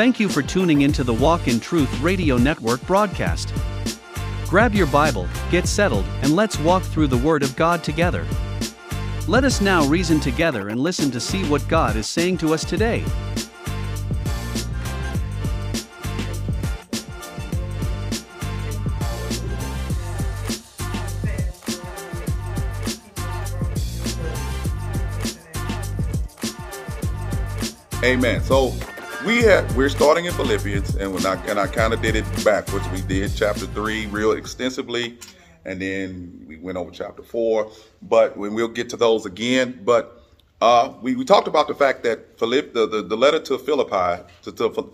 Thank you for tuning into the Walk in Truth Radio Network broadcast. Grab your Bible, get settled, and let's walk through the Word of God together. Let us now reason together and listen to see what God is saying to us today. Amen. So we're starting in Philippians, and I kind of did it backwards. We did chapter 3 real extensively, and then we went over chapter 4. But we'll get to those again. But we talked about the fact that the letter to Philippi to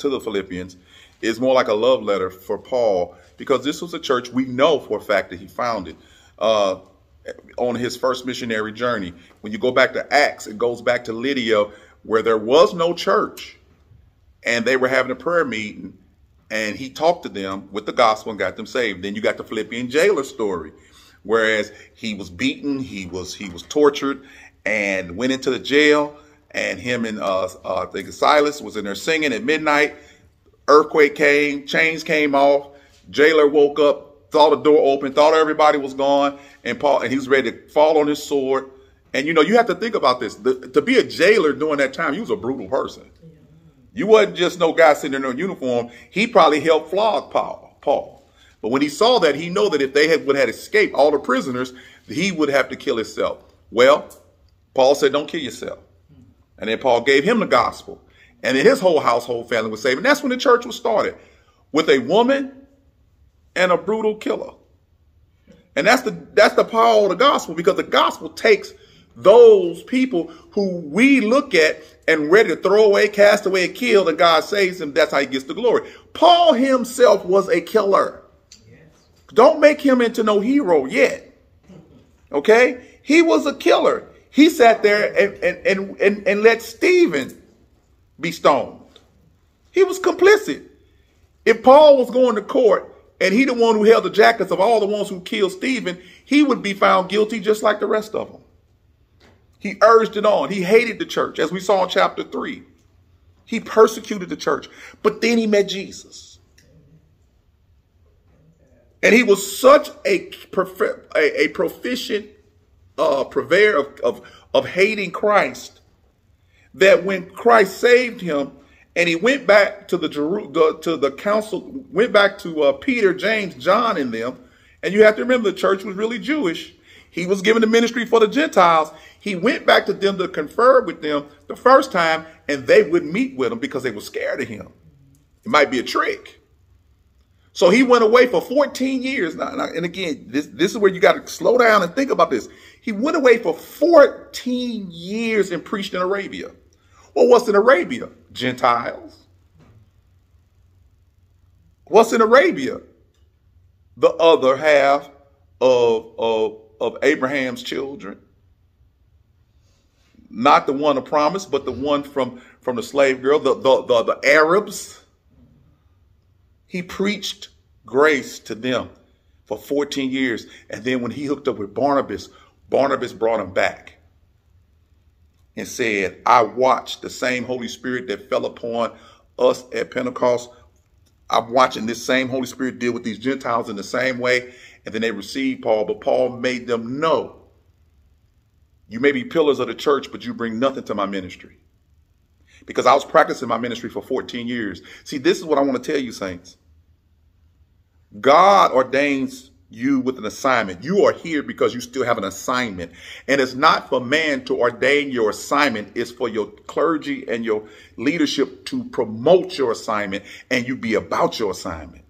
the Philippians is more like a love letter for Paul, because this was a church we know for a fact that he founded on his first missionary journey. When you go back to Acts, it goes back to Lydia, where there was no church, and they were having a prayer meeting, and he talked to them with the gospel and got them saved. Then you got the Philippian jailer story, whereas he was beaten, he was tortured, and went into the jail, and him and I think Silas was in there singing at midnight. Earthquake came, chains came off. Jailer woke up, saw the door open, thought everybody was gone, and he was ready to fall on his sword. And, you know, you have to think about this. To be a jailer during that time, you was a brutal person. You wasn't just no guy sitting in a uniform. He probably helped flog Paul. But when he saw that, he knew that if they would have escaped all the prisoners, he would have to kill himself. Well, Paul said, don't kill yourself. And then Paul gave him the gospel. And then his whole household family was saved. And that's when the church was started, with a woman and a brutal killer. And that's the power of the gospel, because the gospel takes those people who we look at and ready to throw away, cast away, and kill, and God saves him. That's how he gets the glory. Paul himself was a killer. Yes. Don't make him into no hero yet. Okay? He was a killer. He sat there and let Stephen be stoned. He was complicit. If Paul was going to court and he the one who held the jackets of all the ones who killed Stephen, he would be found guilty just like the rest of them. He urged it on. He hated the church, as we saw in chapter 3. He persecuted the church. But then he met Jesus. And he was such a proficient purveyor of hating Christ, that when Christ saved him and he went back to the council, went back to Peter, James, John, and them. And you have to remember, the church was really Jewish. He was given the ministry for the Gentiles. He went back to them to confer with them the first time, and they wouldn't meet with him because they were scared of him. It might be a trick. So he went away for 14 years. And again, this is where you got to slow down and think about this. He went away for 14 years and preached in Arabia. Well, what's in Arabia? Gentiles. What's in Arabia? The other half of Abraham's children. Not the one of promise, but the one from the slave girl, the Arabs. He preached grace to them for 14 years. And then when he hooked up with Barnabas, Barnabas brought him back and said, I watched the same Holy Spirit that fell upon us at Pentecost. I'm watching this same Holy Spirit deal with these Gentiles in the same way. And then they received Paul, but Paul made them know, you may be pillars of the church, but you bring nothing to my ministry, because I was practicing my ministry for 14 years. See, this is what I want to tell you, saints. God ordains you with an assignment. You are here because you still have an assignment, and it's not for man to ordain your assignment. It's for your clergy and your leadership to promote your assignment, and you be about your assignment.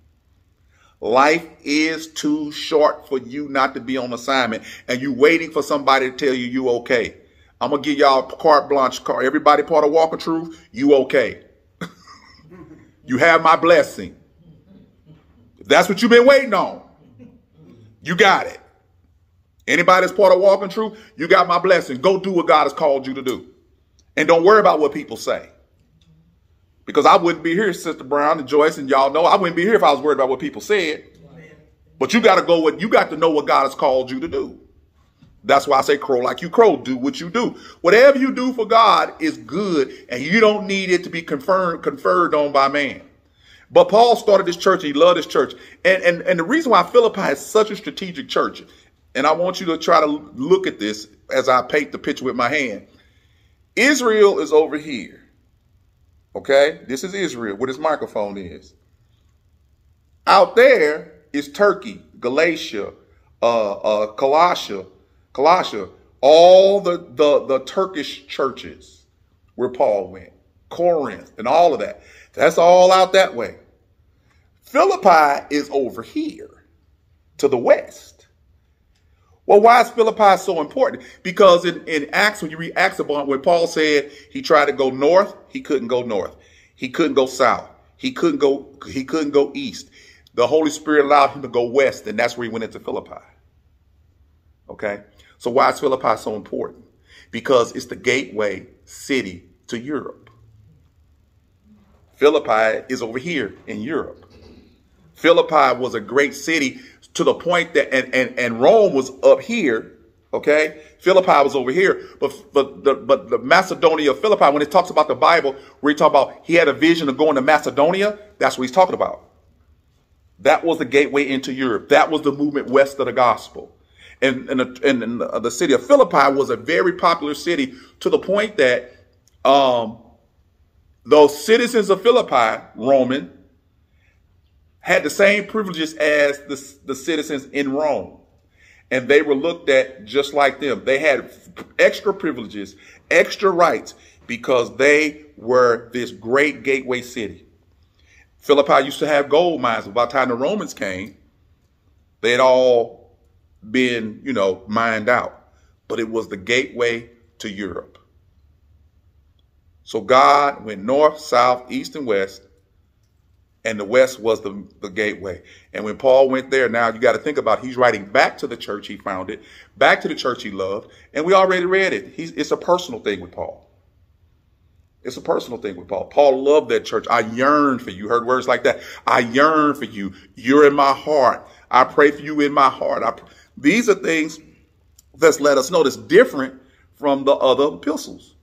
Life is too short for you not to be on assignment, and you waiting for somebody to tell you you okay. I'm gonna give y'all carte blanche, everybody part of Walk of Truth. You okay? You have my blessing. If that's what you've been waiting on, you got it. Anybody that's part of Walk in Truth, you got my blessing. Go do what God has called you to do, and don't worry about what people say. Because I wouldn't be here, Sister Brown and Joyce, and y'all know I wouldn't be here if I was worried about what people said. But you got to know what God has called you to do. That's why I say crow like you crow, do what you do. Whatever you do for God is good, and you don't need it to be conferred on by man. But Paul started this church, and he loved this church. And the reason why Philippi is such a strategic church, and I want you to try to look at this as I paint the picture with my hand. Israel is over here. Okay, this is Israel, where this microphone is. Out there is Turkey, Galatia, Colassia, all the Turkish churches where Paul went, Corinth, and all of that. That's all out that way. Philippi is over here to the west. Well, why is Philippi so important? Because in Acts, when you read Acts about when Paul said he tried to go north, he couldn't go north. He couldn't go south. He couldn't go east. The Holy Spirit allowed him to go west, and that's where he went into Philippi. Okay? So why is Philippi so important? Because it's the gateway city to Europe. Philippi is over here in Europe. Philippi was a great city to the point that, and Rome was up here. Okay, Philippi was over here, but the Macedonia of Philippi, when it talks about the Bible, where he talks about he had a vision of going to Macedonia, that's what he's talking about. That was the gateway into Europe. That was the movement west of the gospel. And the city of Philippi was a very popular city to the point that those citizens of Philippi, Roman, had the same privileges as the citizens in Rome. And they were looked at just like them. They had extra privileges, extra rights, because they were this great gateway city. Philippi used to have gold mines. By the time the Romans came, they had all been, mined out. But it was the gateway to Europe. So God went north, south, east, and west. And the west was the gateway. And when Paul went there, now you got to think about it, he's writing back to the church he founded, back to the church he loved. And we already read it. It's a personal thing with Paul. It's a personal thing with Paul. Paul loved that church. I yearn for you. You heard words like that. I yearn for you. You're in my heart. I pray for you in my heart. These are things that's let us know that's different from the other epistles.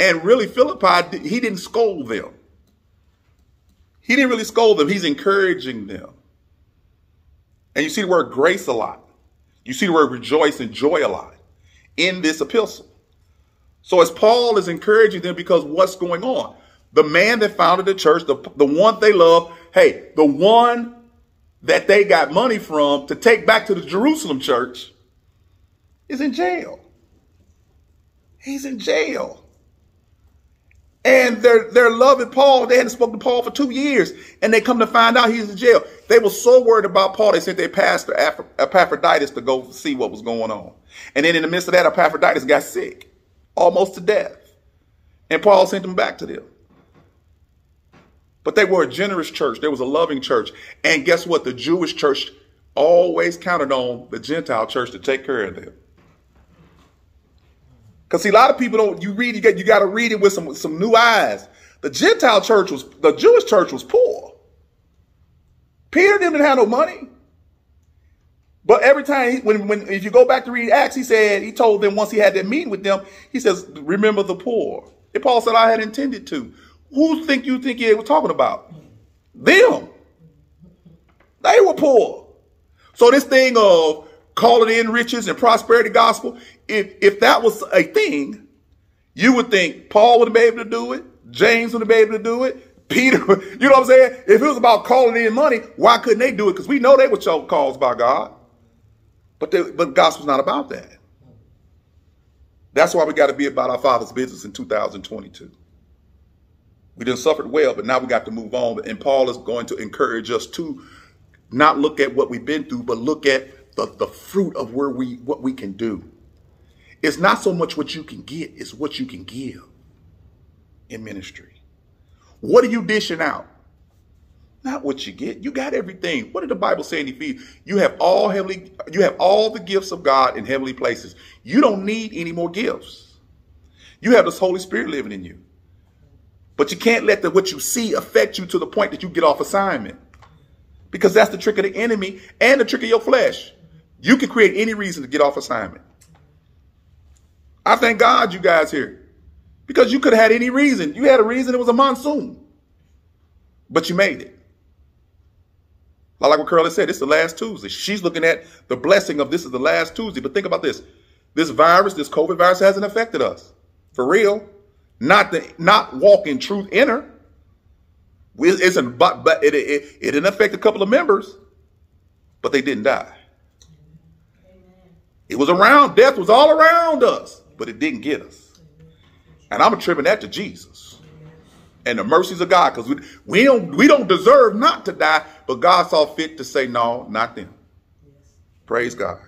And really, Philippi, he didn't scold them. He didn't really scold them. He's encouraging them. And you see the word grace a lot. You see the word rejoice and joy a lot in this epistle. So as Paul is encouraging them, because what's going on? The man that founded the church, the one they love, hey, the one that they got money from to take back to the Jerusalem church is in jail. He's in jail. And they're loving Paul. They hadn't spoken to Paul for 2 years, and they come to find out he's in jail. They were so worried about Paul, they sent their pastor, Epaphroditus, to go see what was going on. And then in the midst of that, Epaphroditus got sick, almost to death. And Paul sent him back to them. But they were a generous church. There was a loving church. And guess what? The Jewish church always counted on the Gentile church to take care of them. Because see, a lot of people don't. You got to read it with some new eyes. The Jewish church was poor. Peter didn't have no money. But every time, if you go back to read Acts, he told them once he had that meeting with them, he says, "Remember the poor." And Paul said, "I had intended to." Who think you think he was talking about? Them. They were poor. So this thing of calling in riches and prosperity gospel, if that was a thing, you would think Paul wouldn't be able to do it. James wouldn't be able to do it. Peter, you know what I'm saying? If it was about calling in money, why couldn't they do it? Because we know they were chosen calls by God. But the gospel's not about that. That's why we got to be about our Father's business in 2022. We done suffered well, but now we got to move on. And Paul is going to encourage us to not look at what we've been through, but look at the fruit of what we can do. It's not so much what you can get, it's what you can give in ministry. What are you dishing out? Not what you get. You got everything. What did the Bible say in Ephesians? You have all the gifts of God in heavenly places. You don't need any more gifts. You have this Holy Spirit living in you. But you can't let what you see affect you to the point that you get off assignment. Because that's the trick of the enemy and the trick of your flesh. You can create any reason to get off assignment. I thank God you guys here, because you could have had any reason. You had a reason. It was a monsoon, but you made it. Like what Curly said, it's the last Tuesday. She's looking at the blessing of this is the last Tuesday. But think about this. This virus, this COVID virus hasn't affected us. For real. Not Walk in Truth Enter. It didn't affect a couple of members, but they didn't die. It was around. Death was all around us, but it didn't get us. And I'm attributing that to Jesus and the mercies of God, because we don't deserve not to die, but God saw fit to say, no, not them. Praise God.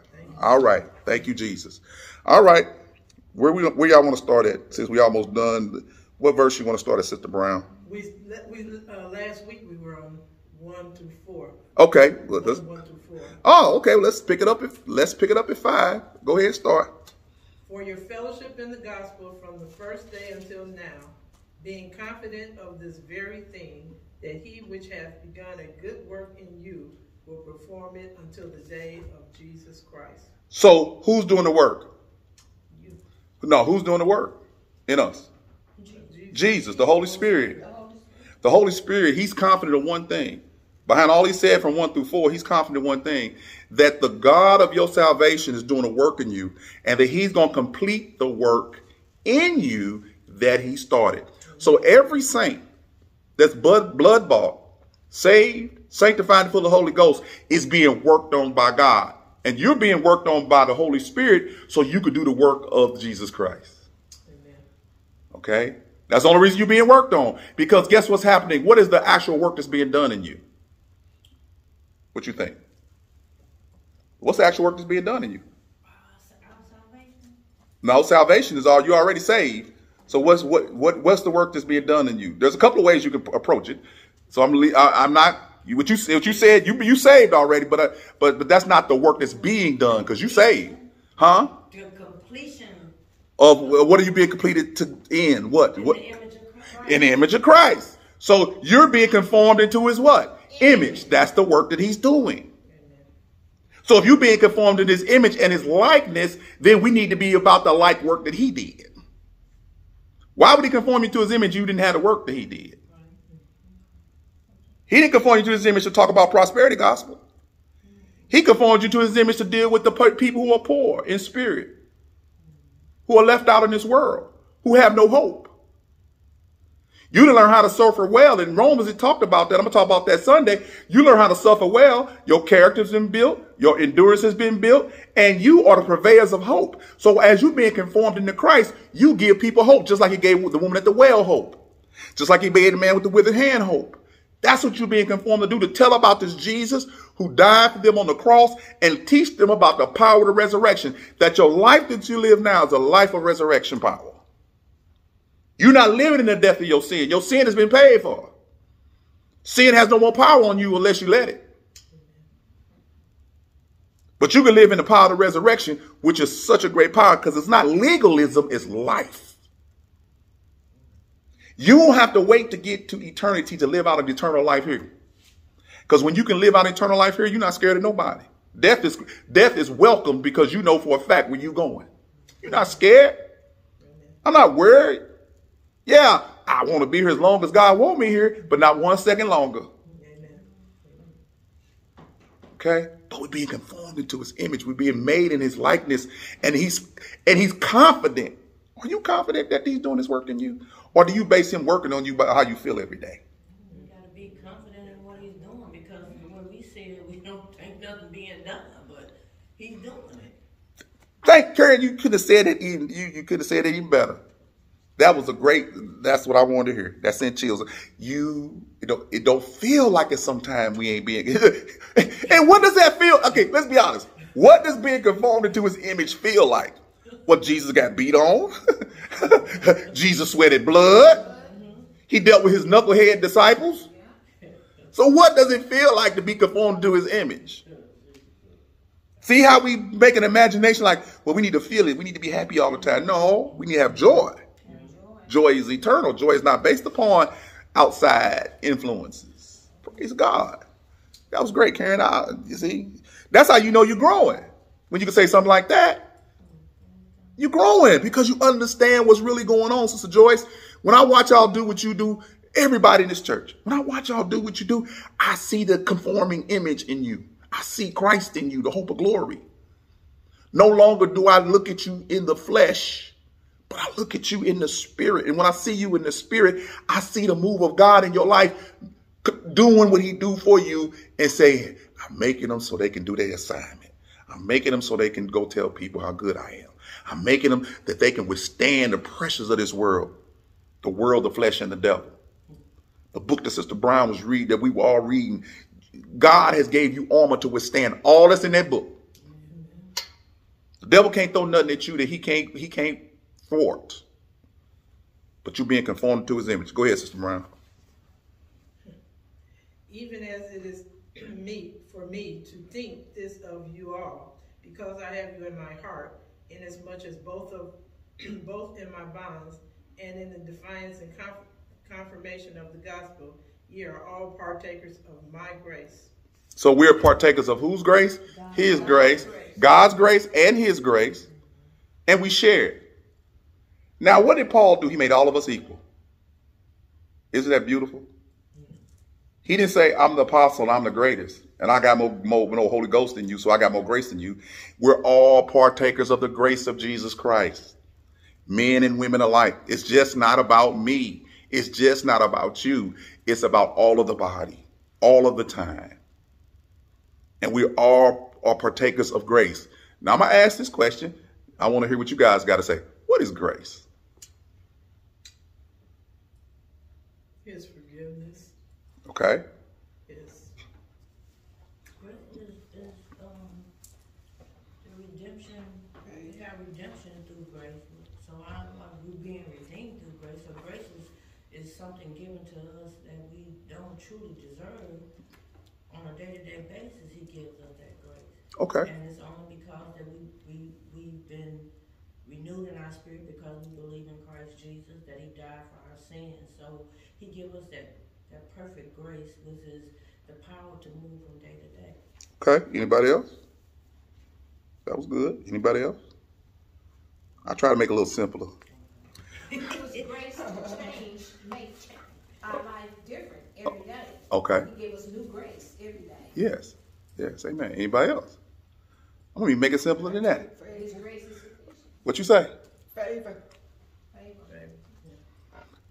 All right. Thank you, Jesus. All right. Where y'all want to start at, since we almost done? What verse you want to start at, Sister Brown? We last week we were on 1 through 4. Okay. Well, one through 4. Oh, okay. Well, let's pick it up at 5. Go ahead and start. For your fellowship in the gospel from the first day until now, being confident of this very thing, that he which hath begun a good work in you will perform it until the day of Jesus Christ. So who's doing the work? No, who's doing the work in us? Jesus, the Holy Spirit. The Holy Spirit, he's confident of one thing. Behind all he said from 1 through 4, he's confident of one thing, that the God of your salvation is doing a work in you, and that he's going to complete the work in you that he started. So every saint that's blood-bought, saved, sanctified, and full of the Holy Ghost is being worked on by God. And you're being worked on by the Holy Spirit so you could do the work of Jesus Christ. Amen. Okay? That's the only reason you're being worked on. Because guess what's happening? What is the actual work that's being done in you? What you think? What's the actual work that's being done in you? Salvation. No, salvation is all. You're already saved. So what's the work that's being done in you? There's a couple of ways you can approach it. So I'm not... What you said, you saved already, but that's not the work that's being done, because you saved, huh? The completion of what are you being completed to end? What? The image of Christ. In the image of Christ. So you're being conformed into his what? Image. That's the work that he's doing. Amen. So if you're being conformed in his image and his likeness, then we need to be about the like work that he did. Why would he conform you to his image? You didn't have the work that he did. He didn't conform you to his image to talk about prosperity gospel. He conformed you to his image to deal with the people who are poor in spirit, who are left out in this world, who have no hope. You didn't learn how to suffer well. In Romans, it talked about that. I'm going to talk about that Sunday. You learn how to suffer well. Your character's been built. Your endurance has been built. And you are the purveyors of hope. So as you're being conformed into Christ, you give people hope, just like he gave the woman at the well hope, just like he made the man with the withered hand hope. That's what you're being conformed to do, to tell about this Jesus who died for them on the cross and teach them about the power of the resurrection, that your life that you live now is a life of resurrection power. You're not living in the death of your sin. Your sin has been paid for. Sin has no more power on you unless you let it. But you can live in the power of the resurrection, which is such a great power, because it's not legalism, it's life. You won't have to wait to get to eternity to live out of eternal life here. Because when you can live out eternal life here, you're not scared of nobody. Death is welcome, because you know for a fact where you're going. You're not scared. I'm not worried. Yeah, I want to be here as long as God wants me here, but not 1 second longer. Okay? But we're being conformed into his image. We're being made in his likeness. And he's confident. Are you confident that he's doing his work in you? Or do you base him working on you by how you feel every day? You got to be confident in what he's doing, because when we say that, we don't think nothing being done, but he's doing it. Thank Karen, you could have said it even you could have said it even better. That was a great. That's what I wanted to hear. That sent chills. It don't feel like it sometimes we ain't being. And what does that feel? Okay, let's be honest. What does being conformed to his image feel like? Well, Jesus got beat on. Jesus sweated blood. He dealt with his knucklehead disciples. So what does it feel like to be conformed to his image? See how we make an imagination like, well, we need to feel it. We need to be happy all the time. No, we need to have joy. Joy is eternal. Joy is not based upon outside influences. Praise God. That was great, Karen. You see, that's how you know you're growing. When you can say something like that. You grow in because you understand what's really going on. Sister Joyce, when I watch y'all do what you do, everybody in this church, when I watch y'all do what you do, I see the conforming image in you. I see Christ in you, the hope of glory. No longer do I look at you in the flesh, but I look at you in the spirit. And when I see you in the spirit, I see the move of God in your life, doing what he do for you and saying, I'm making them so they can do their assignment. I'm making them so they can go tell people how good I am. I'm making them that they can withstand the pressures of this world, the flesh, and the devil. The book that Sister Brown was reading, that we were all reading, God has gave you armor to withstand all that's in that book. The devil can't throw nothing at you that he can't thwart. But you're being conformed to his image. Go ahead, Sister Brown. Even as it is for me to think this of you all, because I have you in my heart, inasmuch as both in my bonds and in the defiance and confirmation of the gospel, ye are all partakers of my grace. So we are partakers of whose grace? His grace. God's grace and his grace. And we share it. Now, what did Paul do? He made all of us equal. Isn't that beautiful? He didn't say, I'm the apostle and I'm the greatest, and I got more Holy Ghost than you, so I got more grace than you. We're all partakers of the grace of Jesus Christ. Men and women alike. It's just not about me. It's just not about you. It's about all of the body, all of the time. And we all are partakers of grace. Now, I'm going to ask this question. I want to hear what you guys got to say. What is grace? His forgiveness. Okay. Yes. Grace is the redemption. We have redemption through grace. So I'm like, we're being redeemed through grace. So grace is something given to us that we don't truly deserve. On a day-to-day basis, he gives us that grace. Okay. And it's only because that we've been renewed in our spirit because we believe in Christ Jesus, that he died for our sins. So he gives us that perfect grace, which is the power to move from day to day. Okay. Anybody else? That was good. Anybody else? I try to make it a little simpler. It grace to change, make our life different every day. Okay. He gave us new grace every day. Yes. Yes. Amen. Anybody else? I'm going to make it simpler than that. What you say? Favor.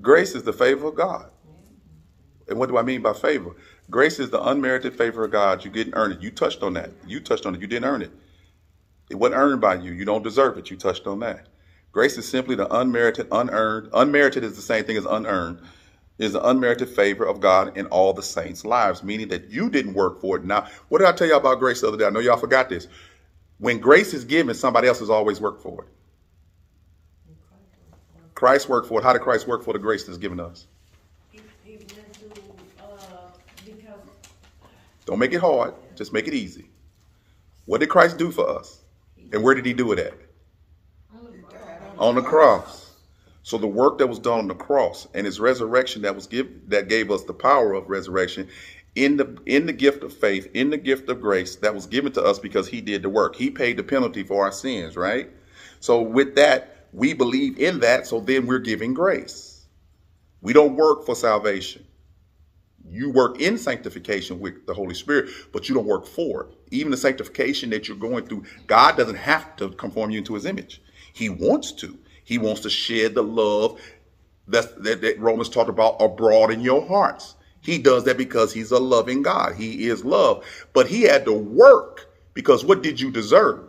Grace is the favor of God. And what do I mean by favor? Grace is the unmerited favor of God. You didn't earn it. You touched on that. You touched on it. You didn't earn it. It wasn't earned by you. You don't deserve it. You touched on that. Grace is simply the unmerited, unearned. Unmerited is the same thing as unearned. Is the unmerited favor of God in all the saints' lives, meaning that you didn't work for it. Now, what did I tell you about grace the other day? I know y'all forgot this. When grace is given, somebody else has always worked for it. Christ worked for it. How did Christ work for the grace that's given us? He went to, because... Don't make it hard. Just make it easy. What did Christ do for us? And where did he do it at? On the cross. So the work that was done on the cross and his resurrection that gave us the power of resurrection in the gift of faith, in the gift of grace that was given to us because he did the work. He paid the penalty for our sins, right? So with that, we believe in that. So then we're giving grace. We don't work for salvation. You work in sanctification with the Holy Spirit, but you don't work for it. Even the sanctification that you're going through, God doesn't have to conform you into his image. He wants to. He wants to share the love that Romans talked about abroad in your hearts. He does that because he's a loving God. He is love. But he had to work because what did you deserve?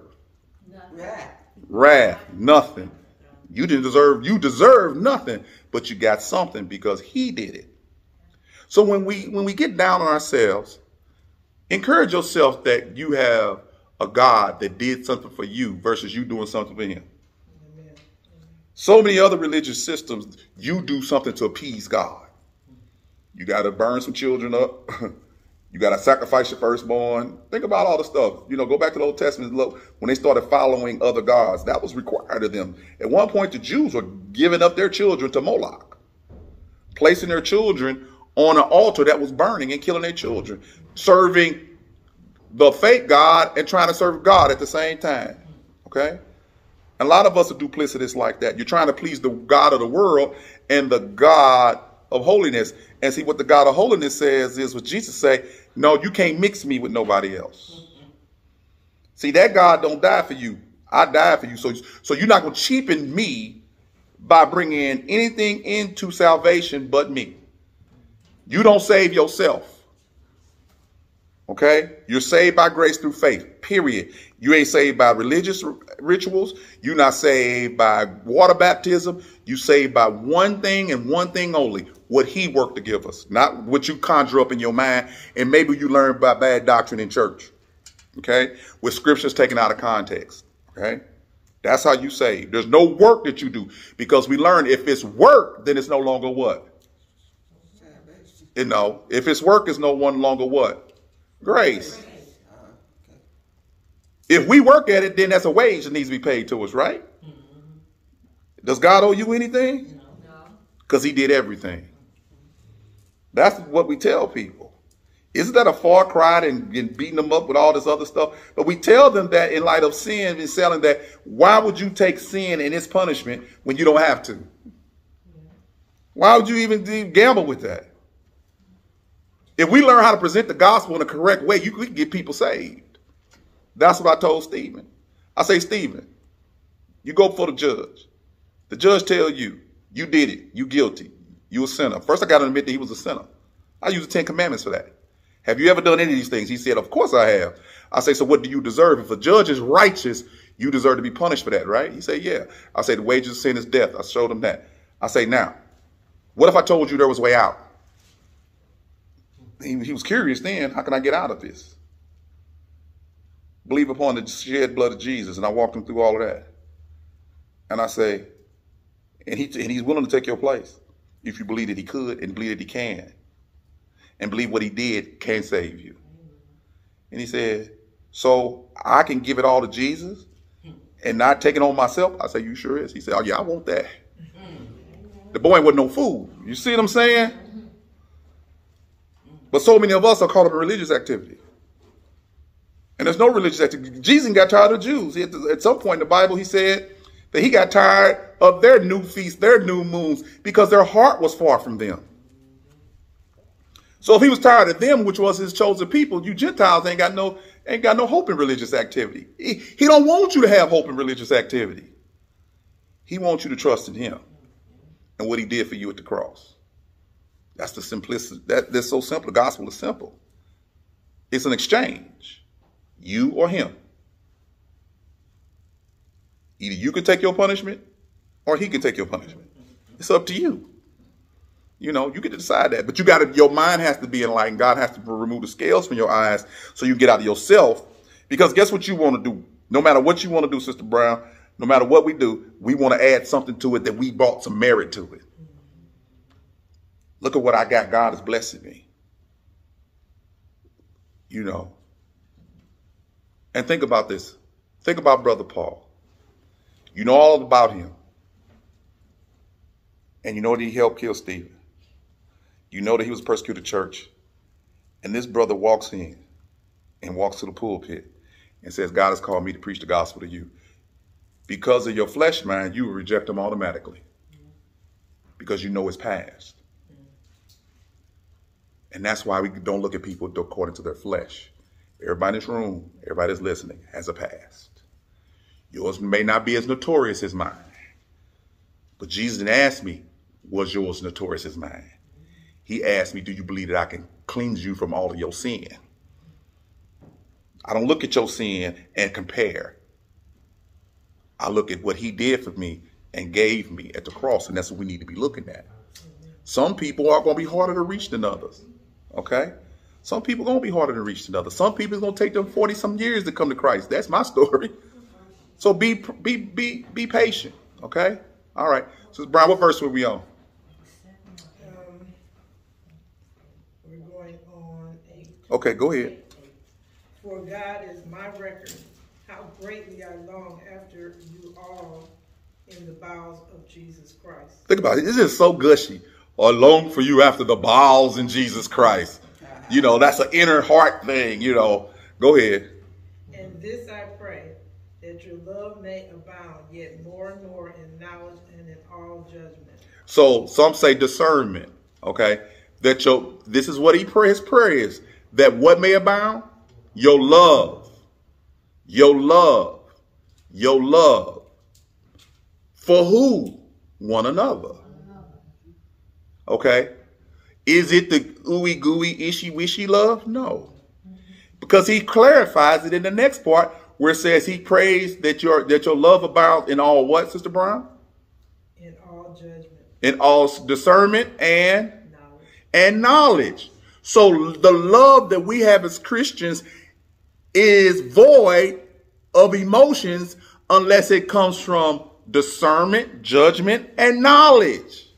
Wrath. Nothing. You didn't deserve. You deserve nothing, but you got something because he did it. So when we get down on ourselves, encourage yourself that you have a God that did something for you versus you doing something for him. So many other religious systems, you do something to appease God. You got to burn some children up. You got to sacrifice your firstborn. Think about all the stuff. You know, go back to the Old Testament. Look, when they started following other gods, that was required of them. At one point, the Jews were giving up their children to Moloch, placing their children on an altar that was burning and killing their children, serving the fake God and trying to serve God at the same time. Okay? A lot of us are duplicitous like that. You're trying to please the god of the world and the god of holiness. And see, what the god of holiness says is what Jesus say, no, you can't mix me with nobody else. See, that God don't die for you. I die for you. So you're not going to cheapen me by bringing anything into salvation but me. You don't save yourself. Okay, you're saved by grace through faith, period. You ain't saved by religious rituals. You're not saved by water baptism. You saved by one thing and one thing only, what he worked to give us, not what you conjure up in your mind. And maybe you learn by bad doctrine in church. Okay, with scriptures taken out of context. Okay, that's how you save. There's no work that you do, because we learn if it's work, then it's no longer what? You know, if it's work, it's no one longer what? Grace. If we work at it, then that's a wage that needs to be paid to us, right? Mm-hmm. Does God owe you anything? No. Because he did everything. That's what we tell people. Isn't that a far cry and beating them up with all this other stuff? But we tell them that in light of sin and selling that, why would you take sin and its punishment when you don't have to? Yeah. Why would you even gamble with that? If we learn how to present the gospel in a correct way, we can get people saved. That's what I told Stephen. I say, Stephen, you go before the judge. The judge tell you, you did it. You guilty. You a sinner. First, I got to admit that he was a sinner. I use the 10 commandments for that. Have you ever done any of these things? He said, of course I have. I say, so what do you deserve? If a judge is righteous, you deserve to be punished for that, right? He said, yeah. I say, the wages of sin is death. I showed him that. I say, now, what if I told you there was a way out? He was curious then, how can I get out of this? Believe upon the shed blood of Jesus. And I walked him through all of that. And I say, and he's willing to take your place if you believe that he could and believe that he can. And believe what he did can save you. And he said, so I can give it all to Jesus and not take it on myself? I say, you sure is. He said, oh yeah, I want that. The boy wasn't no fool. You see what I'm saying? But so many of us are caught up in religious activity. And there's no religious activity. Jesus got tired of Jews. At some point in the Bible, he said that he got tired of their new feasts, their new moons, because their heart was far from them. So if he was tired of them, which was his chosen people, you Gentiles ain't got no hope in religious activity. He don't want you to have hope in religious activity. He wants you to trust in him and what he did for you at the cross. That's the simplicity. That's so simple. The gospel is simple. It's an exchange. You or him. Either you can take your punishment or he can take your punishment. It's up to you. You know, you get to decide that. But you gotta, your mind has to be enlightened. God has to remove the scales from your eyes so you can get out of yourself. Because guess what you want to do? No matter what you want to do, Sister Brown, no matter what we do, we want to add something to it that we brought some merit to it. Look at what I got. God is blessing me. You know. And think about this. Think about Brother Paul. You know all about him. And you know that he helped kill Stephen. You know that he was a persecuted church. And this brother walks in and walks to the pulpit and says, God has called me to preach the gospel to you. Because of your flesh mind, you will reject him automatically. Because you know his past. And that's why we don't look at people according to their flesh. Everybody in this room, everybody that's listening, has a past. Yours may not be as notorious as mine. But Jesus didn't ask me, was yours notorious as mine? He asked me, do you believe that I can cleanse you from all of your sin? I don't look at your sin and compare. I look at what he did for me and gave me at the cross. And that's what we need to be looking at. Some people are going to be harder to reach than others. Okay, some people are going to be harder to reach than others. Some people, it's going to take them 40 some years to come to Christ. That's my story. So be patient. Okay. All right. So Brian, what verse were we on? We're going on 8. Okay, go ahead. For God is my record, how greatly I long after you all in the bowels of Jesus Christ. Think about it. This is so gushy. Or long for you after the bowels in Jesus Christ. You know, that's an inner heart thing, you know. Go ahead. And this I pray, that that your love may abound yet more and more in knowledge and in all judgment. So some say discernment, okay? That your, this is what he his prayer is, that what may abound? Your love, your love, your love. For who? One another. Okay? Is it the ooey gooey, ishy wishy love? No. Because he clarifies it in the next part where it says he prays that your love abounds in all what, Sister Brown? In all judgment. In all discernment and knowledge. And knowledge. So the love that we have as Christians is void of emotions unless it comes from discernment, judgment, and knowledge.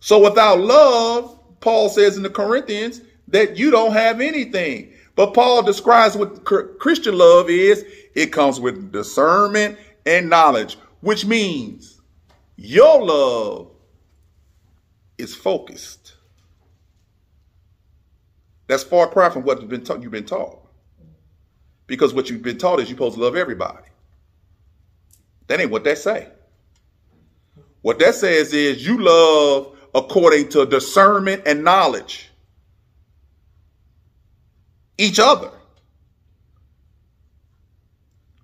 So without love, Paul says in the Corinthians that you don't have anything. But Paul describes what Christian love is. It comes with discernment and knowledge, which means your love is focused. That's far cry from what you've been taught. Because what you've been taught is you're supposed to love everybody. That ain't what that say. What that says is you love according to discernment and knowledge. Each other.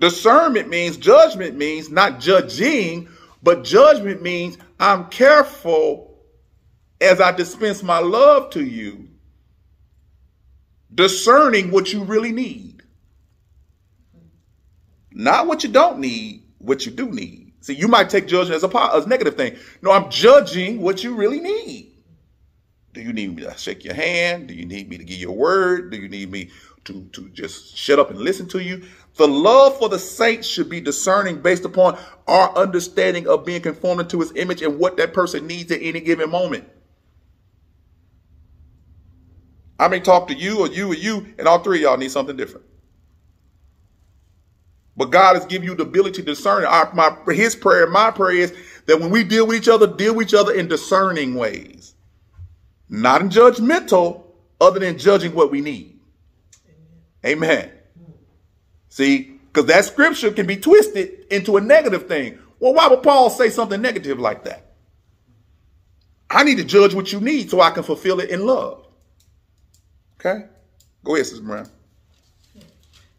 Discernment means, judgment means not judging, but judgment means I'm careful as I dispense my love to you, discerning what you really need. Not what you don't need, what you do need. See, you might take judgment as a negative thing. No, I'm judging what you really need. Do you need me to shake your hand? Do you need me to give you a word? Do you need me to just shut up and listen to you? The love for the saints should be discerning based upon our understanding of being conformed to his image and what that person needs at any given moment. I may talk to you or you or you, and all three of y'all need something different. But God has given you the ability to discern. His prayer, my prayer is that when we deal with each other in discerning ways. Not in judgmental, other than judging what we need. Amen. See, because that scripture can be twisted into a negative thing. Well, why would Paul say something negative like that? I need to judge what you need so I can fulfill it in love. Okay? Go ahead, Sister Brown.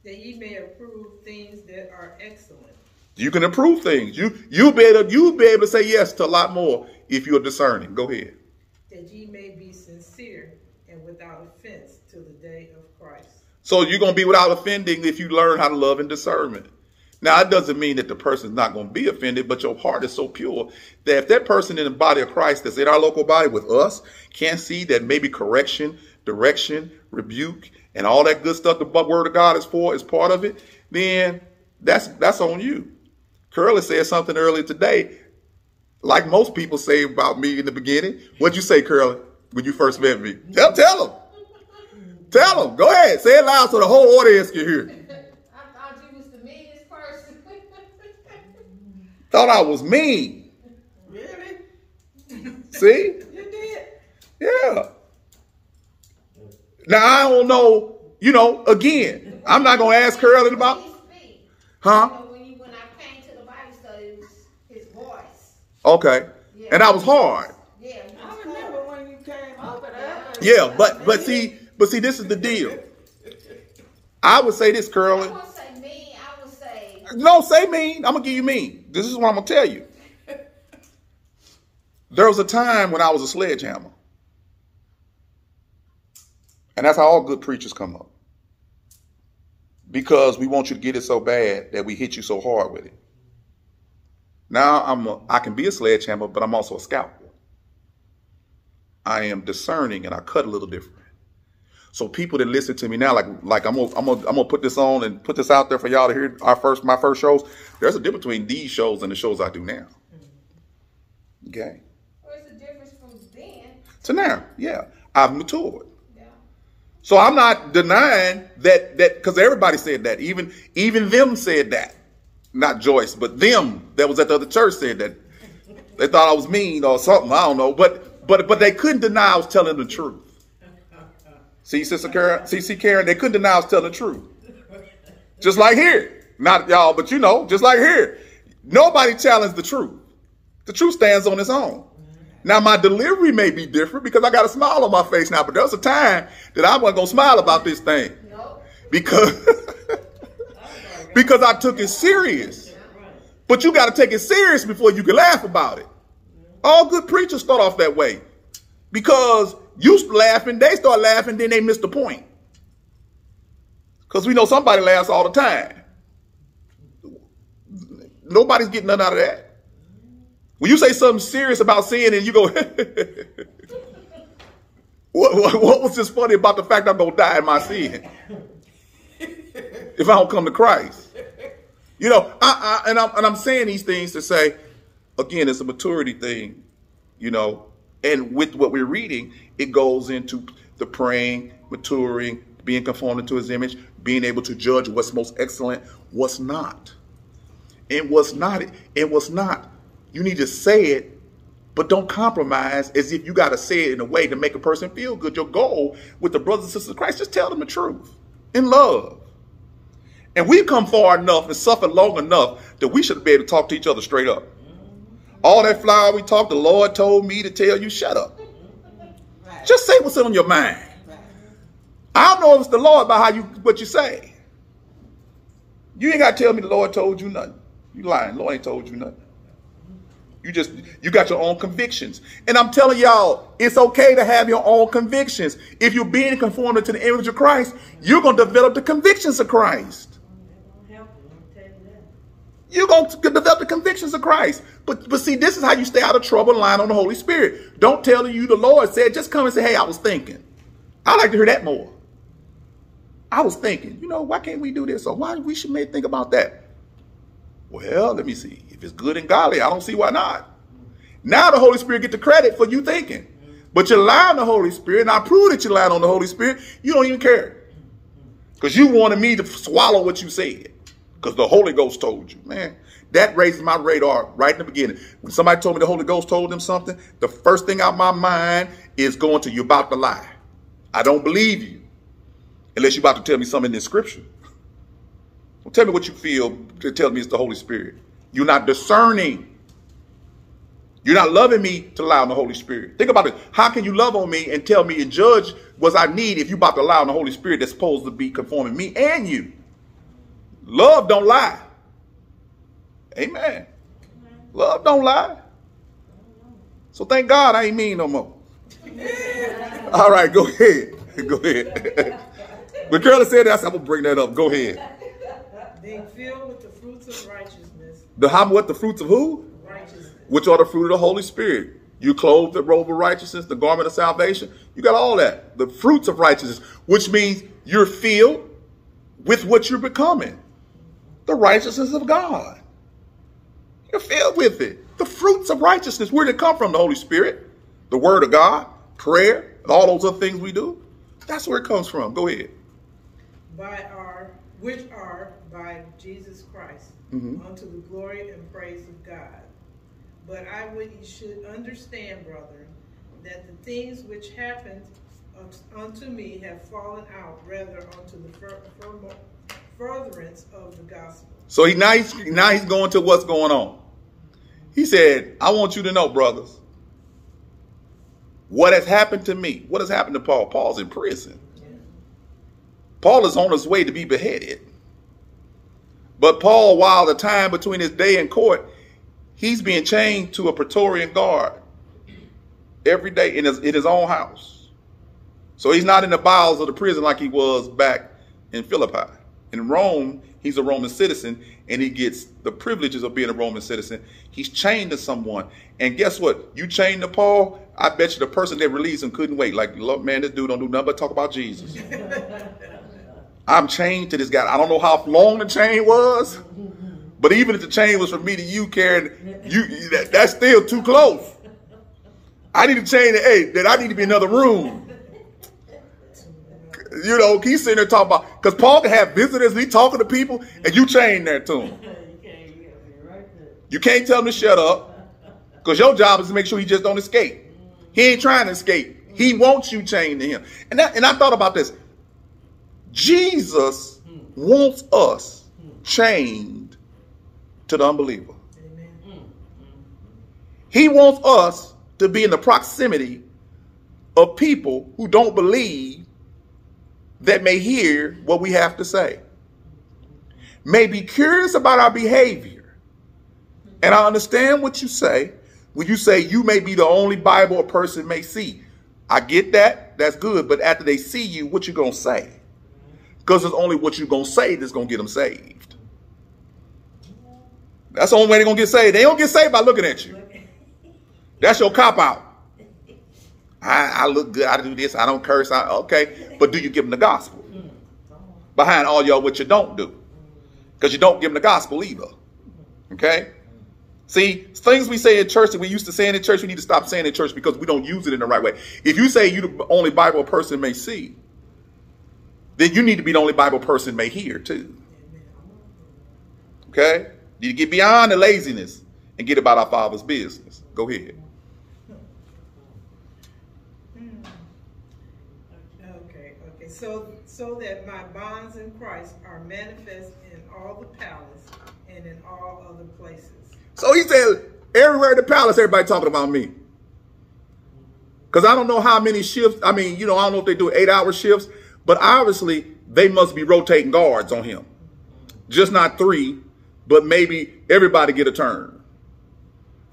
That ye may approve things that are excellent. You can approve things. You'll be able to say yes to a lot more if you're discerning. Go ahead. That ye may be sincere and without offense till the day of Christ. So you're going to be without offending if you learn how to love and discernment. Now, it doesn't mean that the person's not going to be offended, but your heart is so pure that if that person in the body of Christ that's in our local body with us can't see that maybe correction, direction, rebuke, and all that good stuff the word of God is for is part of it, then that's on you. Curly said something earlier today. Like most people say about me in the beginning. What'd you say, Curly, when you first met me? Tell them. Tell them. Go ahead. Say it loud so the whole audience can hear. I thought you was the meanest person. Thought I was mean. Really? See? You did? Yeah. Now, I don't know, you know, again, I'm not going to ask Curly about. Huh? Okay, yeah. And I was hard. Yeah, I remember when you came over there. Yeah, but see, this is the deal. I would say this, Curly. I would say mean. I would say no. Say mean. I'm gonna give you mean. This is what I'm gonna tell you. There was a time when I was a sledgehammer, and that's how all good preachers come up. Because we want you to get it so bad that we hit you so hard with it. Now I can be a sledgehammer, but I'm also a scalpel. I am discerning, and I cut a little different. So people that listen to me now, like I'm gonna put this on and put this out there for y'all to hear. My first shows. There's a difference between these shows and the shows I do now. Okay. What's the difference from then to now? Yeah, I've matured. Yeah. So I'm not denying that because everybody said that, even them said that. Not Joyce, but them that was at the other church said that they thought I was mean or something. I don't know, but they couldn't deny I was telling the truth. See, Sister Karen, they couldn't deny I was telling the truth. Just like here. Not y'all, but you know, just like here. Nobody challenged the truth. The truth stands on its own. Now, my delivery may be different because I got a smile on my face now, but there was a time that I wasn't going to smile about this thing. Nope. Because I took it serious. But you got to take it serious before you can laugh about it. All good preachers start off that way because you laughing, they start laughing, then they miss the point. Because we know somebody laughs all the time. Nobody's getting nothing out of that. When you say something serious about sin and you go, what was this funny about the fact I'm going to die in my sin if I don't come to Christ? You know, I'm saying these things to say, again, it's a maturity thing, you know, and with what we're reading, it goes into the praying, maturing, being conformed to his image, being able to judge what's most excellent, what's not. And what's not, you need to say it, but don't compromise as if you got to say it in a way to make a person feel good. Your goal with the brothers and sisters of Christ, just tell them the truth in love. And we've come far enough and suffered long enough that we should be able to talk to each other straight up. All that flower we talked, the Lord told me to tell you, shut up. Right. Just say what's on your mind. Right. I don't know if it's the Lord by what you say. You ain't got to tell me the Lord told you nothing. You lying. The Lord ain't told you nothing. You got your own convictions. And I'm telling y'all, it's okay to have your own convictions. If you're being conformed to the image of Christ, you're going to develop the convictions of Christ. You're going to develop the convictions of Christ. But see, this is how you stay out of trouble and lying on the Holy Spirit. Don't tell you the Lord said, just come and say, hey, I was thinking. I like to hear that more. I was thinking, you know, why can't we do this? Or why we should maybe think about that? Well, let me see. If it's good and godly, I don't see why not. Now the Holy Spirit get the credit for you thinking. But you're lying on the Holy Spirit, and I prove that you're lying on the Holy Spirit. You don't even care. Because you wanted me to swallow what you said. Because the Holy Ghost told you. Man, that raises my radar right in the beginning. When somebody told me the Holy Ghost told them something, the first thing out of my mind is going to, you're about to lie. I don't believe you. Unless you're about to tell me something in the scripture. Well, tell me what you feel to tell me it's the Holy Spirit. You're not discerning. You're not loving me to lie on the Holy Spirit. Think about it. How can you love on me and tell me and judge what I need if you're about to lie on the Holy Spirit that's supposed to be conforming me and you? Love don't lie. Amen. Love don't lie. So thank God I ain't mean no more. All right, go ahead. Go ahead. But Carla said that, so I'm going to bring that up. Go ahead. They filled with the fruits of righteousness. The fruits of who? Righteousness. Which are the fruit of the Holy Spirit. You clothed the robe of righteousness, the garment of salvation. You got all that. The fruits of righteousness, which means you're filled with what you're becoming. The righteousness of God. You're filled with it. The fruits of righteousness. Where did it come from? The Holy Spirit, the word of God, prayer, and all those other things we do. That's where it comes from. Go ahead. Which are by Jesus Christ, unto the glory and praise of God. But I would you should understand, brethren, that the things which happened unto me have fallen out, rather unto the furtherance of the gospel. So now he's going to what's going on. He said, I want you to know, brothers, what has happened to me. What has happened to Paul? Paul's in prison. Paul is on his way to be beheaded. But Paul, while the time between his day in court, he's being chained to a Praetorian guard every day in his own house. So he's not in the bowels of the prison like he was back in Philippi. In Rome, he's a Roman citizen, and he gets the privileges of being a Roman citizen. He's chained to someone. And guess what? You chained to Paul, I bet you the person that released him couldn't wait. Like, look, man, this dude don't do nothing but talk about Jesus. I'm chained to this guy. I don't know how long the chain was, but even if the chain was from me to you, Karen, that's still too close. I need a chain to eight, that I need to be in another room. You know, he's sitting there talking about, because Paul can have visitors, and he's talking to people, and you chained there to him. You can't tell him to shut up, because your job is to make sure he just don't escape. He ain't trying to escape. He wants you chained to him. And I thought about this. Jesus wants us chained to the unbeliever. He wants us to be in the proximity of people who don't believe, that may hear what we have to say, may be curious about our behavior. And I understand what you say when you say you may be the only Bible a person may see. I get that. That's good. But after they see you, what you gonna say? Because it's only what you're gonna say that's gonna get them saved. That's the only way they're gonna get saved. They don't get saved by looking at you. That's your cop out. I look good. I do this. I don't curse. Okay. But do you give them the gospel? Behind all y'all, what you don't do. Because you don't give them the gospel either. Okay. See, things we say in church that we used to say in church, we need to stop saying in church because we don't use it in the right way. If you say you the only Bible a person may see, then you need to be the only Bible person may hear too. Okay. You get beyond the laziness and get about our Father's business. Go ahead. So that my bonds in Christ are manifest in all the palace and in all other places. So he said, everywhere in the palace, everybody talking about me. Because I don't know how many shifts. I mean, I don't know if they do 8-hour shifts, but obviously they must be rotating guards on him. Just not 3, but maybe everybody get a turn.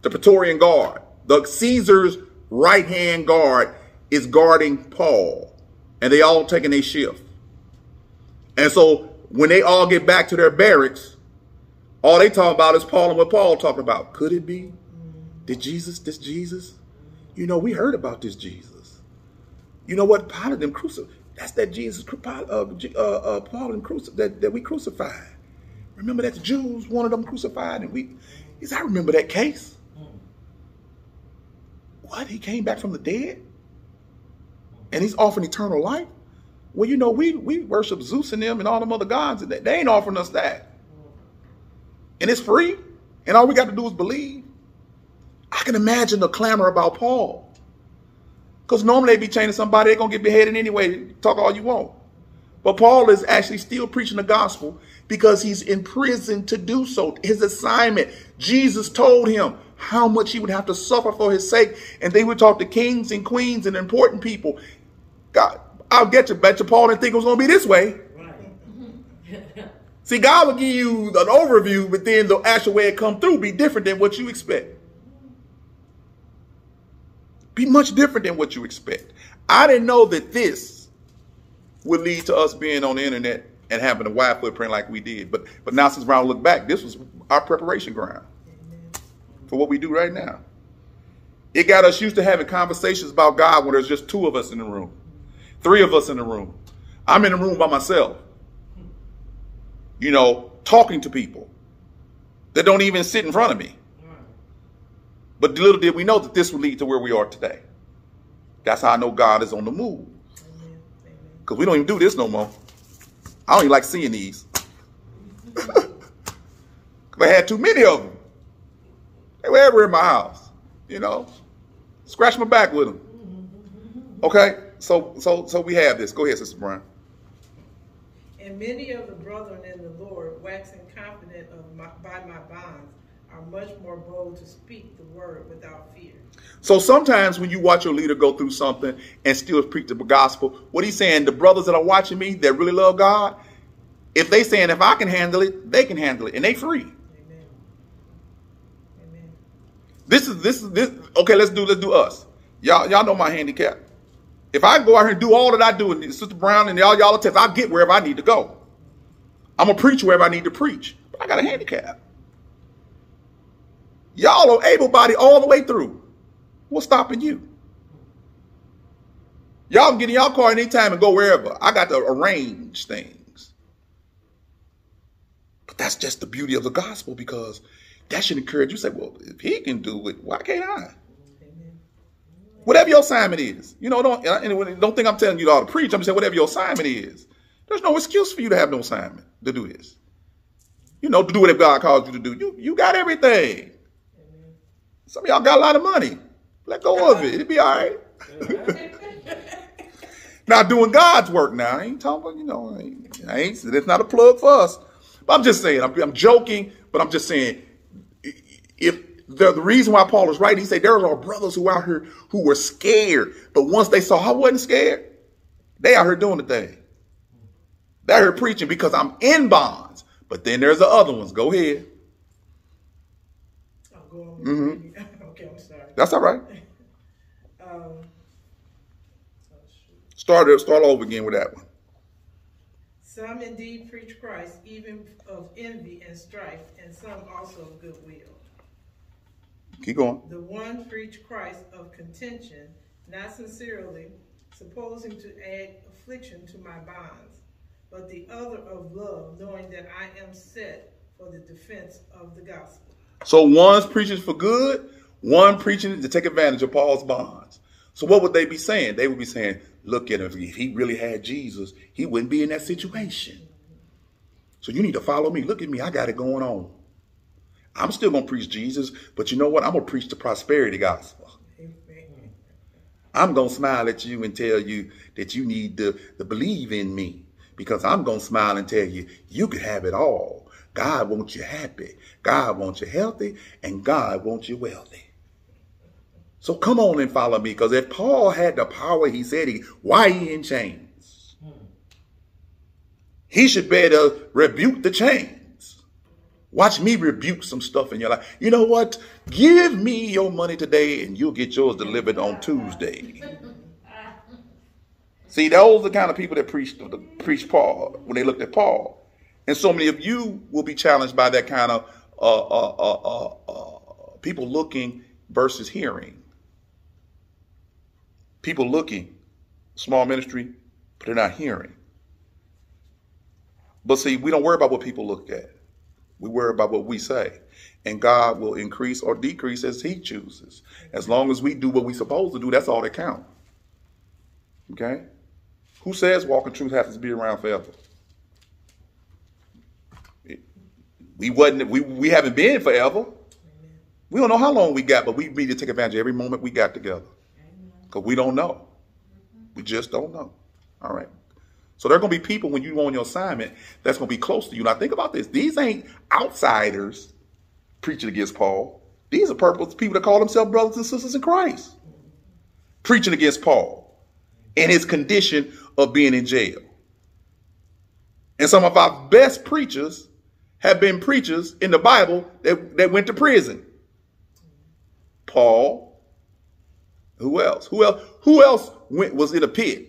The Praetorian guard, the Caesar's right-hand guard, is guarding Paul. And they all taking their shift. And so when they all get back to their barracks, all they talk about is Paul and what Paul talking about. Could it be? Did Jesus, this Jesus? We heard about this Jesus. You know what? Pilate them crucified. That's that Jesus, Paul and crucified that we crucified. Remember that the Jews wanted them crucified, and I remember that case. What? He came back from the dead? And he's offering eternal life. Well, we worship Zeus and them and all them other gods, and they ain't offering us that. And it's free. And all we got to do is believe. I can imagine the clamor about Paul. Because normally they be chaining somebody, they're going to get beheaded anyway. Talk all you want. But Paul is actually still preaching the gospel because he's in prison to do so. His assignment, Jesus told him how much he would have to suffer for his sake. And they would talk to kings and queens and important people. God, I'll get you. Bet you Paul didn't think it was going to be this way. Right. See, God will give you an overview, but then the actual way it come through be different than what you expect. Be much different than what you expect. I didn't know that this would lead to us being on the internet and having a wide footprint like we did. But now since Brown look back, this was our preparation ground for what we do right now. It got us used to having conversations about God when there's just 2 of us in the room, 3 of us in the room. I'm in the room by myself, talking to people that don't even sit in front of me. But little did we know that this would lead to where we are today. That's how I know God is on the move. Because we don't even do this no more. I don't even like seeing these. Because I had too many of them. They were everywhere in my house, Scratch my back with them. Okay, so we have this. Go ahead, Sister Brian. And many of the brethren in the Lord, waxing confident by my bonds, are much more bold to speak the word without fear. So sometimes when you watch your leader go through something and still preach the gospel, what he's saying, the brothers that are watching me that really love God, if they saying if I can handle it, they can handle it, and they free. This is okay. Let's do us. Y'all know my handicap. If I go out here and do all that I do, and Sister Brown and y'all attest, I'll get wherever I need to go. I'm gonna preach wherever I need to preach. But I got a handicap. Y'all are able-bodied all the way through. What's stopping you? Y'all can get in y'all car anytime and go wherever. I got to arrange things. But that's just the beauty of the gospel, because that should encourage you. Say, well, if he can do it, why can't I? Whatever your assignment is. Don't think I'm telling you all to preach. I'm just saying whatever your assignment is. There's no excuse for you to have no assignment to do this. To do whatever God calls you to do. You got everything. Some of y'all got a lot of money. Let go of it. It'll be all right. Now doing God's work now. I ain't talking, you know, it's not a plug for us. But I'm just saying, I'm joking, but I'm just saying, if the reason why Paul is writing, he said there are brothers who out here who were scared, but once they saw I wasn't scared, they out here doing the thing. They out here preaching because I'm in bonds. But then there's the other ones. Go ahead. I'll go on. Mm-hmm. Okay, I'm sorry. That's all right. Start over again with that one. Some indeed preach Christ, even of envy and strife, and some also of goodwill. Keep going. The one preached Christ of contention, not sincerely, supposing to add affliction to my bonds, but the other of love, knowing that I am set for the defense of the gospel. So one's preaching for good, one preaching to take advantage of Paul's bonds. So what would they be saying? They would be saying, look at him, if he really had Jesus, he wouldn't be in that situation. So you need to follow me. Look at me, I got it going on. I'm still going to preach Jesus, but you know what? I'm going to preach the prosperity gospel. I'm going to smile at you and tell you that you need to believe in me, because I'm going to smile and tell you, you can have it all. God wants you happy. God wants you healthy, and God wants you wealthy. So come on and follow me, because if Paul had the power he said, why he in chains? He should better rebuke the chains. Watch me rebuke some stuff in your life. You know what? Give me your money today and you'll get yours delivered on Tuesday. See, those are the kind of people that preach Paul when they looked at Paul. And so many of you will be challenged by that kind of people looking versus hearing. People looking, small ministry, but they're not hearing. But see, we don't worry about what people look at. We worry about what we say, and God will increase or decrease as he chooses. As long as we do what we're supposed to do, that's all that counts. Okay? Who says walking truth has to be around forever? We haven't been forever. We don't know how long we got, but we need to take advantage of every moment we got together, because we don't know. We just don't know. All right. So there are going to be people when you're on your assignment that's going to be close to you. Now think about this. These ain't outsiders preaching against Paul. These are purpose people that call themselves brothers and sisters in Christ preaching against Paul and his condition of being in jail. And some of our best preachers have been preachers in the Bible that went to prison. Paul. Who else? Who else was in a pit?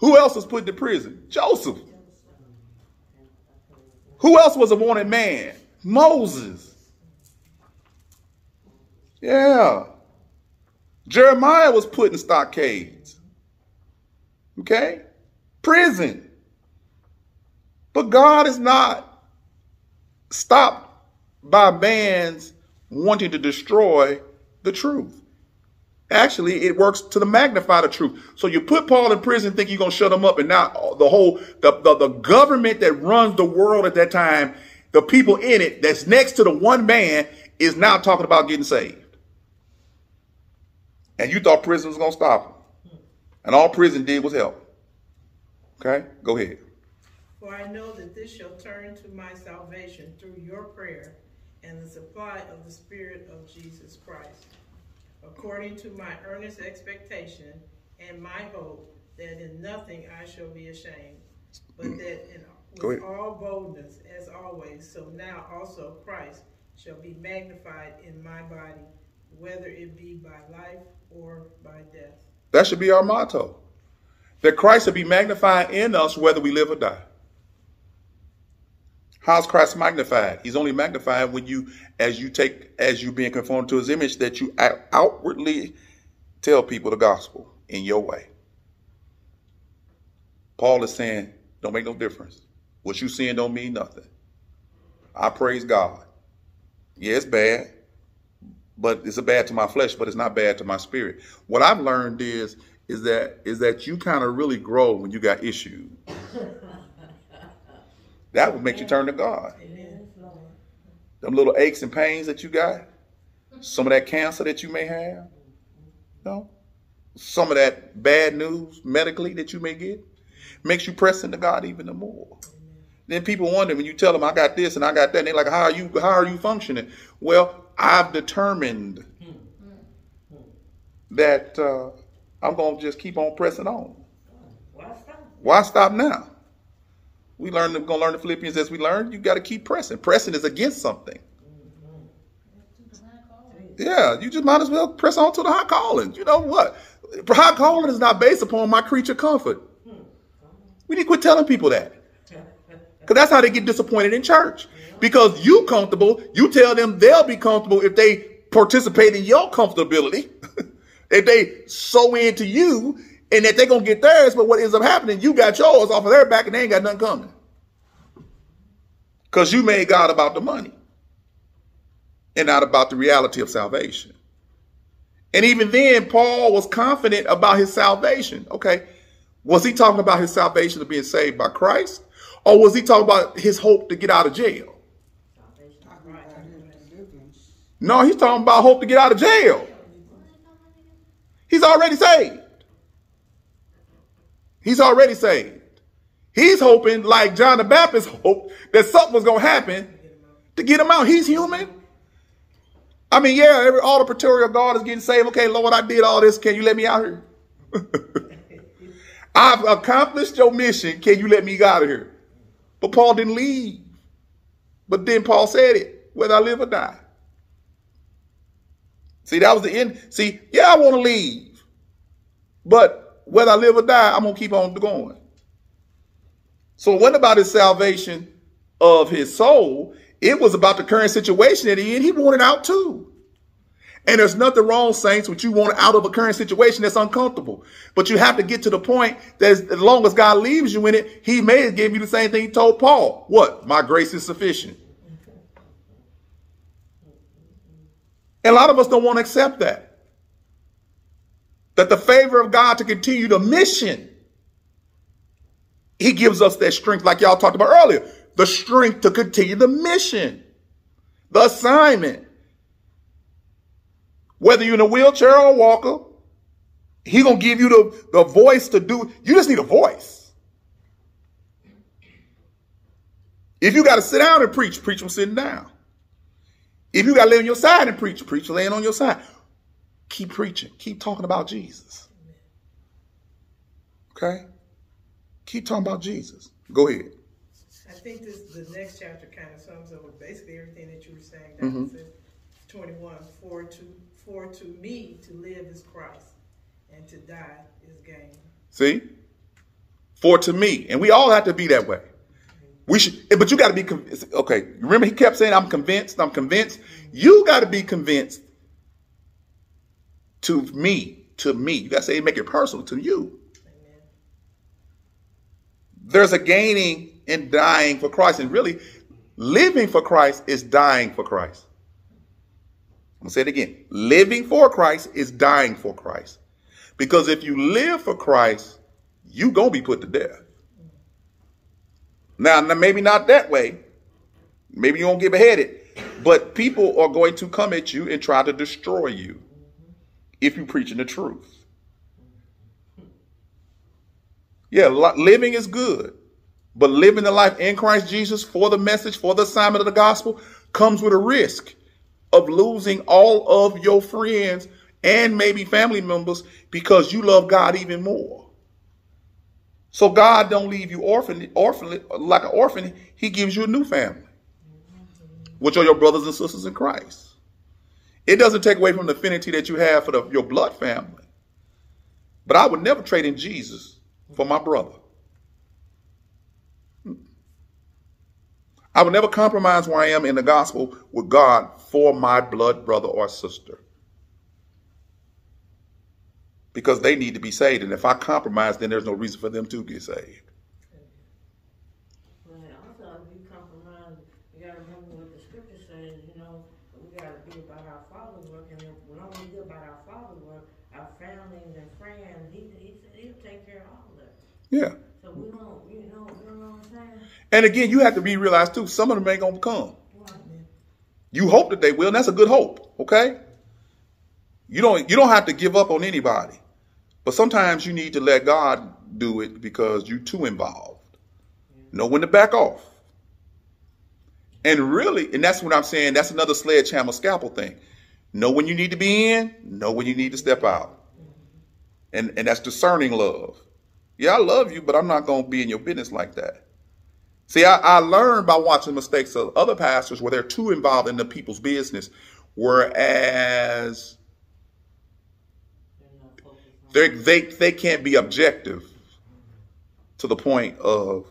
Who else was put to prison? Joseph. Who else was a wanted man? Moses. Yeah. Jeremiah was put in stockades. Okay? Prison. But God is not stopped by man's wanting to destroy the truth. Actually, it works to magnify the truth. So you put Paul in prison, think you're going to shut him up, and now the government that runs the world at that time, the people in it that's next to the one man is now talking about getting saved. And you thought prison was going to stop him. And all prison did was help. Okay, go ahead. For I know that this shall turn to my salvation through your prayer and the supply of the Spirit of Jesus Christ, according to my earnest expectation and my hope that in nothing I shall be ashamed, but that with all boldness as always, so now also Christ shall be magnified in my body, whether it be by life or by death. That should be our motto. That Christ will be magnified in us whether we live or die. How's Christ magnified? He's only magnified when you, as you being conformed to his image, that you outwardly tell people the gospel in your way. Paul is saying, don't make no difference. What you seeing don't mean nothing. I praise God. Yeah, it's bad, but it's bad to my flesh, but it's not bad to my spirit. What I've learned is that you kind of really grow when you got issues. That will make you turn to God. Them little aches and pains that you got, some of that cancer that you may have, you know, some of that bad news medically that you may get makes you press into God even the more. Then people wonder when you tell them, I got this and I got that. And they're like, how are you functioning? Well, I've determined that I'm going to just keep on pressing on. Why stop now? We're going to learn the Philippians as we learn. You got to keep pressing. Pressing is against something. Yeah, you just might as well press on to the high calling. You know what? High calling is not based upon my creature comfort. We need to quit telling people that. Because that's how they get disappointed in church. Because you comfortable, you tell them they'll be comfortable if they participate in your comfortability. If they sow into you and that they're going to get theirs. But what ends up happening, you got yours off of their back and they ain't got nothing coming. Because you made God about the money and not about the reality of salvation. And even then, Paul was confident about his salvation. Okay, was he talking about his salvation of being saved by Christ? Or was he talking about his hope to get out of jail? No, he's talking about hope to get out of jail. He's already saved. He's already saved. He's hoping, like John the Baptist hoped, that something was going to happen to get him out. He's human. I mean, yeah, all the Praetorian guard is getting saved. Okay, Lord, I did all this. Can you let me out here? I've accomplished your mission. Can you let me out of here? But Paul didn't leave. But then Paul said it, whether I live or die. See, that was the end. See, yeah, I want to leave. But whether I live or die, I'm going to keep on going. So what about his salvation of his soul? It was about the current situation at the end. He wanted out too. And there's nothing wrong, saints, with you wanting out of a current situation that's uncomfortable. But you have to get to the point that as long as God leaves you in it, he may give you the same thing he told Paul. What? My grace is sufficient. And a lot of us don't want to accept that. That the favor of God to continue the mission. He gives us that strength like y'all talked about earlier. The strength to continue the mission. The assignment. Whether you're in a wheelchair or a walker, he's going to give you the voice to do. You just need a voice. If you got to sit down and preach, preach from sitting down. If you got to lay on your side and preach, preach laying on your side. Keep preaching. Keep talking about Jesus. Okay? Keep talking about Jesus. Go ahead. I think the next chapter kind of sums up basically everything that you were saying, Dr. Mm-hmm. 21, for to me to live is Christ, and to die is gain. See? For to me. And we all have to be that way. We should, but you got to be convinced. Okay, remember he kept saying, I'm convinced, I'm convinced. You got to be convinced to me, to me. You got to say, make it personal to you. Amen. There's a gaining in dying for Christ. And really, living for Christ is dying for Christ. I'm going to say it again. Living for Christ is dying for Christ. Because if you live for Christ, you're going to be put to death. Now, maybe not that way. Maybe you won't get beheaded. But people are going to come at you and try to destroy you if you're preaching the truth. Yeah, living is good. But living the life in Christ Jesus for the message, for the assignment of the gospel, comes with a risk of losing all of your friends and maybe family members because you love God even more. So God don't leave you orphan like an orphan. He gives you a new family, which are your brothers and sisters in Christ. It doesn't take away from the affinity that you have for your blood family. But I would never trade in Jesus for my brother. I would never compromise where I am in the gospel with God for my blood brother or sister. Because they need to be saved. And if I compromise, then there's no reason for them to get saved. Well, and also, if you compromise, you got to remember what the scripture says. You know, we got to be about our Father's work. And if we don't be about our Father's work, our families and friends, he'll take care of all of that. Yeah. So we don't, you know what I'm saying? And again, you have to be realized, too, some of them ain't going to come. You hope that they will, and that's a good hope, okay? You don't have to give up on anybody. But sometimes you need to let God do it because you're too involved. Know when to back off. And really, and that's what I'm saying, that's another sledgehammer scalpel thing. Know when you need to be in, know when you need to step out. And that's discerning love. Yeah, I love you, but I'm not going to be in your business like that. See, I learned by watching mistakes of other pastors where they're too involved in the people's business, whereas they can't be objective to the point of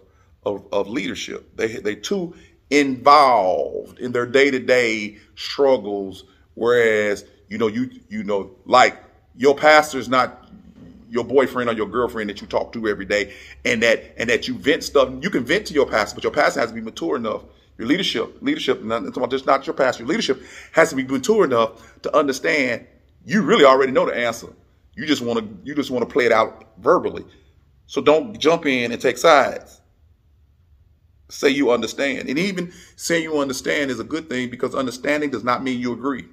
leadership. They're too involved in their day-to-day struggles, whereas, you know, like your pastor's not your boyfriend or your girlfriend that you talk to every day and that you vent stuff. You can vent to your pastor, but your pastor has to be mature enough. Your leadership, just not your pastor, your leadership has to be mature enough to understand you really already know the answer. You just want to play it out verbally. So don't jump in and take sides. Say you understand. And even saying you understand is a good thing, because understanding does not mean you agree.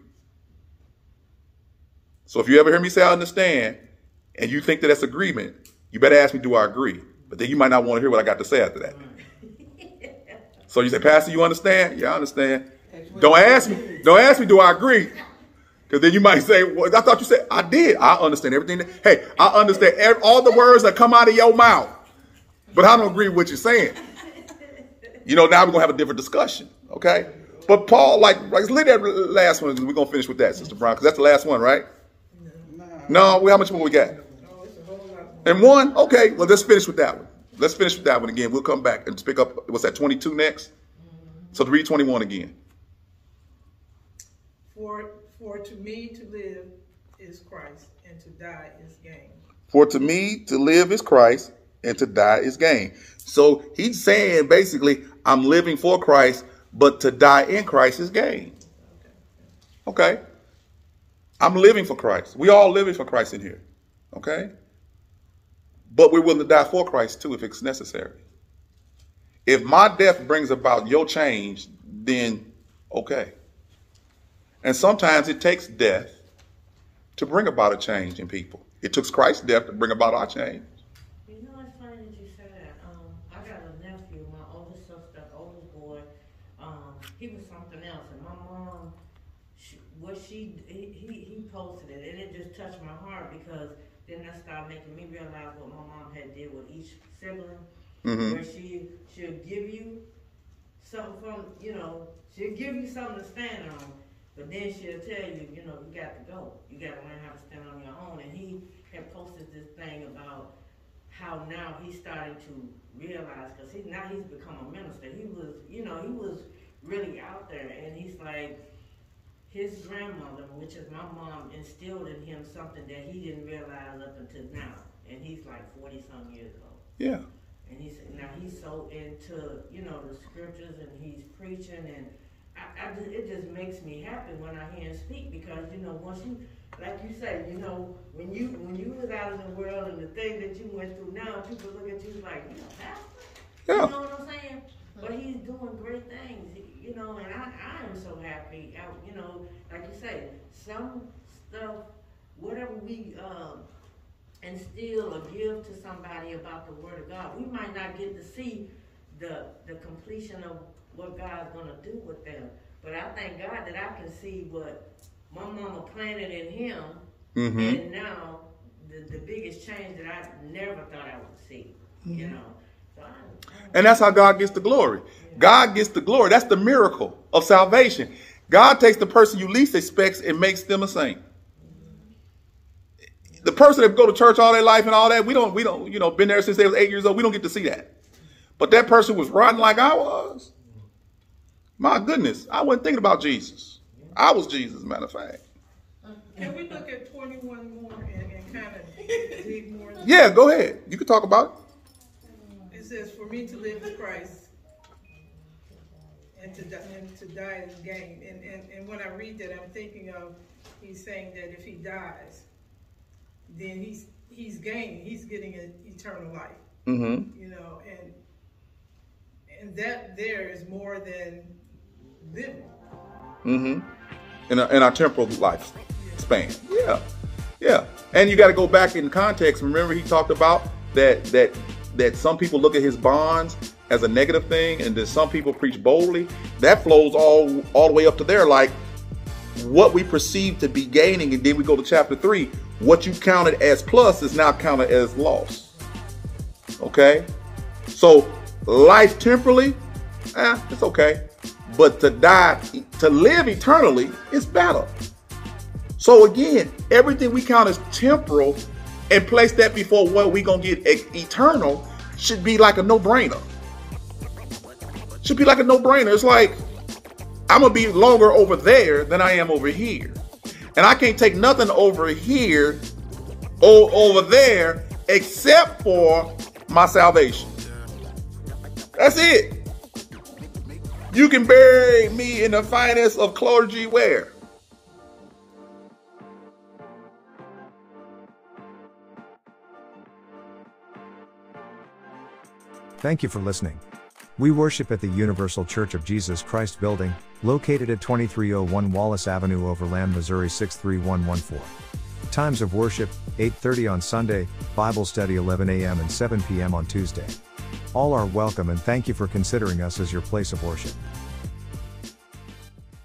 So if you ever hear me say I understand and you think that that's agreement, you better ask me, do I agree? But then you might not want to hear what I got to say after that. So you say, Pastor, you understand? Yeah, I understand. Don't ask me, do I agree? Because then you might say, well, I thought you said I did. I understand everything. Hey, I understand all the words that come out of your mouth, but I don't agree with what you're saying. Now we're going to have a different discussion, okay? But Paul, let's leave that last one, because we're going to finish with that, Sister Brown, because that's the last one, right? No, how much more we got? And one? Okay, well, let's finish with that one. Let's finish with that one again. We'll come back and pick up, what's that, 22 next? So to read 21 again. For to me to live is Christ, and to die is gain. For to me to live is Christ, and to die is gain. So he's saying basically, I'm living for Christ, but to die in Christ is gain. Okay. I'm living for Christ. We all living for Christ in here. Okay. But we're willing to die for Christ too, if it's necessary. If my death brings about your change, then okay. And sometimes it takes death to bring about a change in people. It took Christ's death to bring about our change. Touched my heart, because then that started making me realize what my mom had did with each sibling, where she'll give you something from, she'll give you something to stand on, but then she'll tell you, you got to go. You got to learn how to stand on your own. And he had posted this thing about how now he's starting to realize, because now he's become a minister. He was, he was really out there, and he's like, his grandmother, which is my mom, instilled in him something that he didn't realize up until now. And he's like 40-some years old. Yeah. And he's so into, the scriptures, and he's preaching. And it just makes me happy when I hear him speak, because, once you, like you say, when you was out in the world and the thing that you went through, now people look at you like, pastor? Yeah. You know what I'm saying? But he's doing great things. And I am so happy. Like you say, some stuff, whatever we instill or give to somebody about the Word of God, we might not get to see the completion of what God's going to do with them. But I thank God that I can see what my mama planted in him, and now the biggest change that I never thought I would see, And that's how God gets the glory. God gets the glory. That's the miracle of salvation. God takes the person you least expects and makes them a saint. The person that go to church all their life and all that, we don't, been there since they was 8 years old. We don't get to see that. But that person was rotten like I was. My goodness, I wasn't thinking about Jesus. I was Jesus, as a matter of fact. Can we look at 21 more and kind of dig more? Yeah, go ahead. You can talk about it. It says, for me to live is Christ, and to die is gain. And when I read that, I'm thinking of, he's saying that if he dies, then he's gaining. He's getting an eternal life. And that there is more than living. In our temporal life span. Yeah. Yeah. And you got to go back in context. Remember, he talked about that some people look at his bonds as a negative thing, and then some people preach boldly. That flows all the way up to there, like what we perceive to be gaining. And then we go to chapter 3. What you counted as plus is now counted as loss. Okay? So life temporally, it's okay. But to die, to live eternally is better. So again, everything we count as temporal and place that before what we're going to get eternal should be like a no-brainer. Should be like a no-brainer. It's like, I'm going to be longer over there than I am over here. And I can't take nothing over here or over there except for my salvation. That's it. You can bury me in the finest of clergy where? Thank you for listening. We worship at the Universal Church of Jesus Christ building, located at 2301 Wallace Avenue, Overland, Missouri 63114. Times of worship, 8:30 on Sunday, Bible study 11 a.m. and 7 p.m. on Tuesday. All are welcome, and thank you for considering us as your place of worship.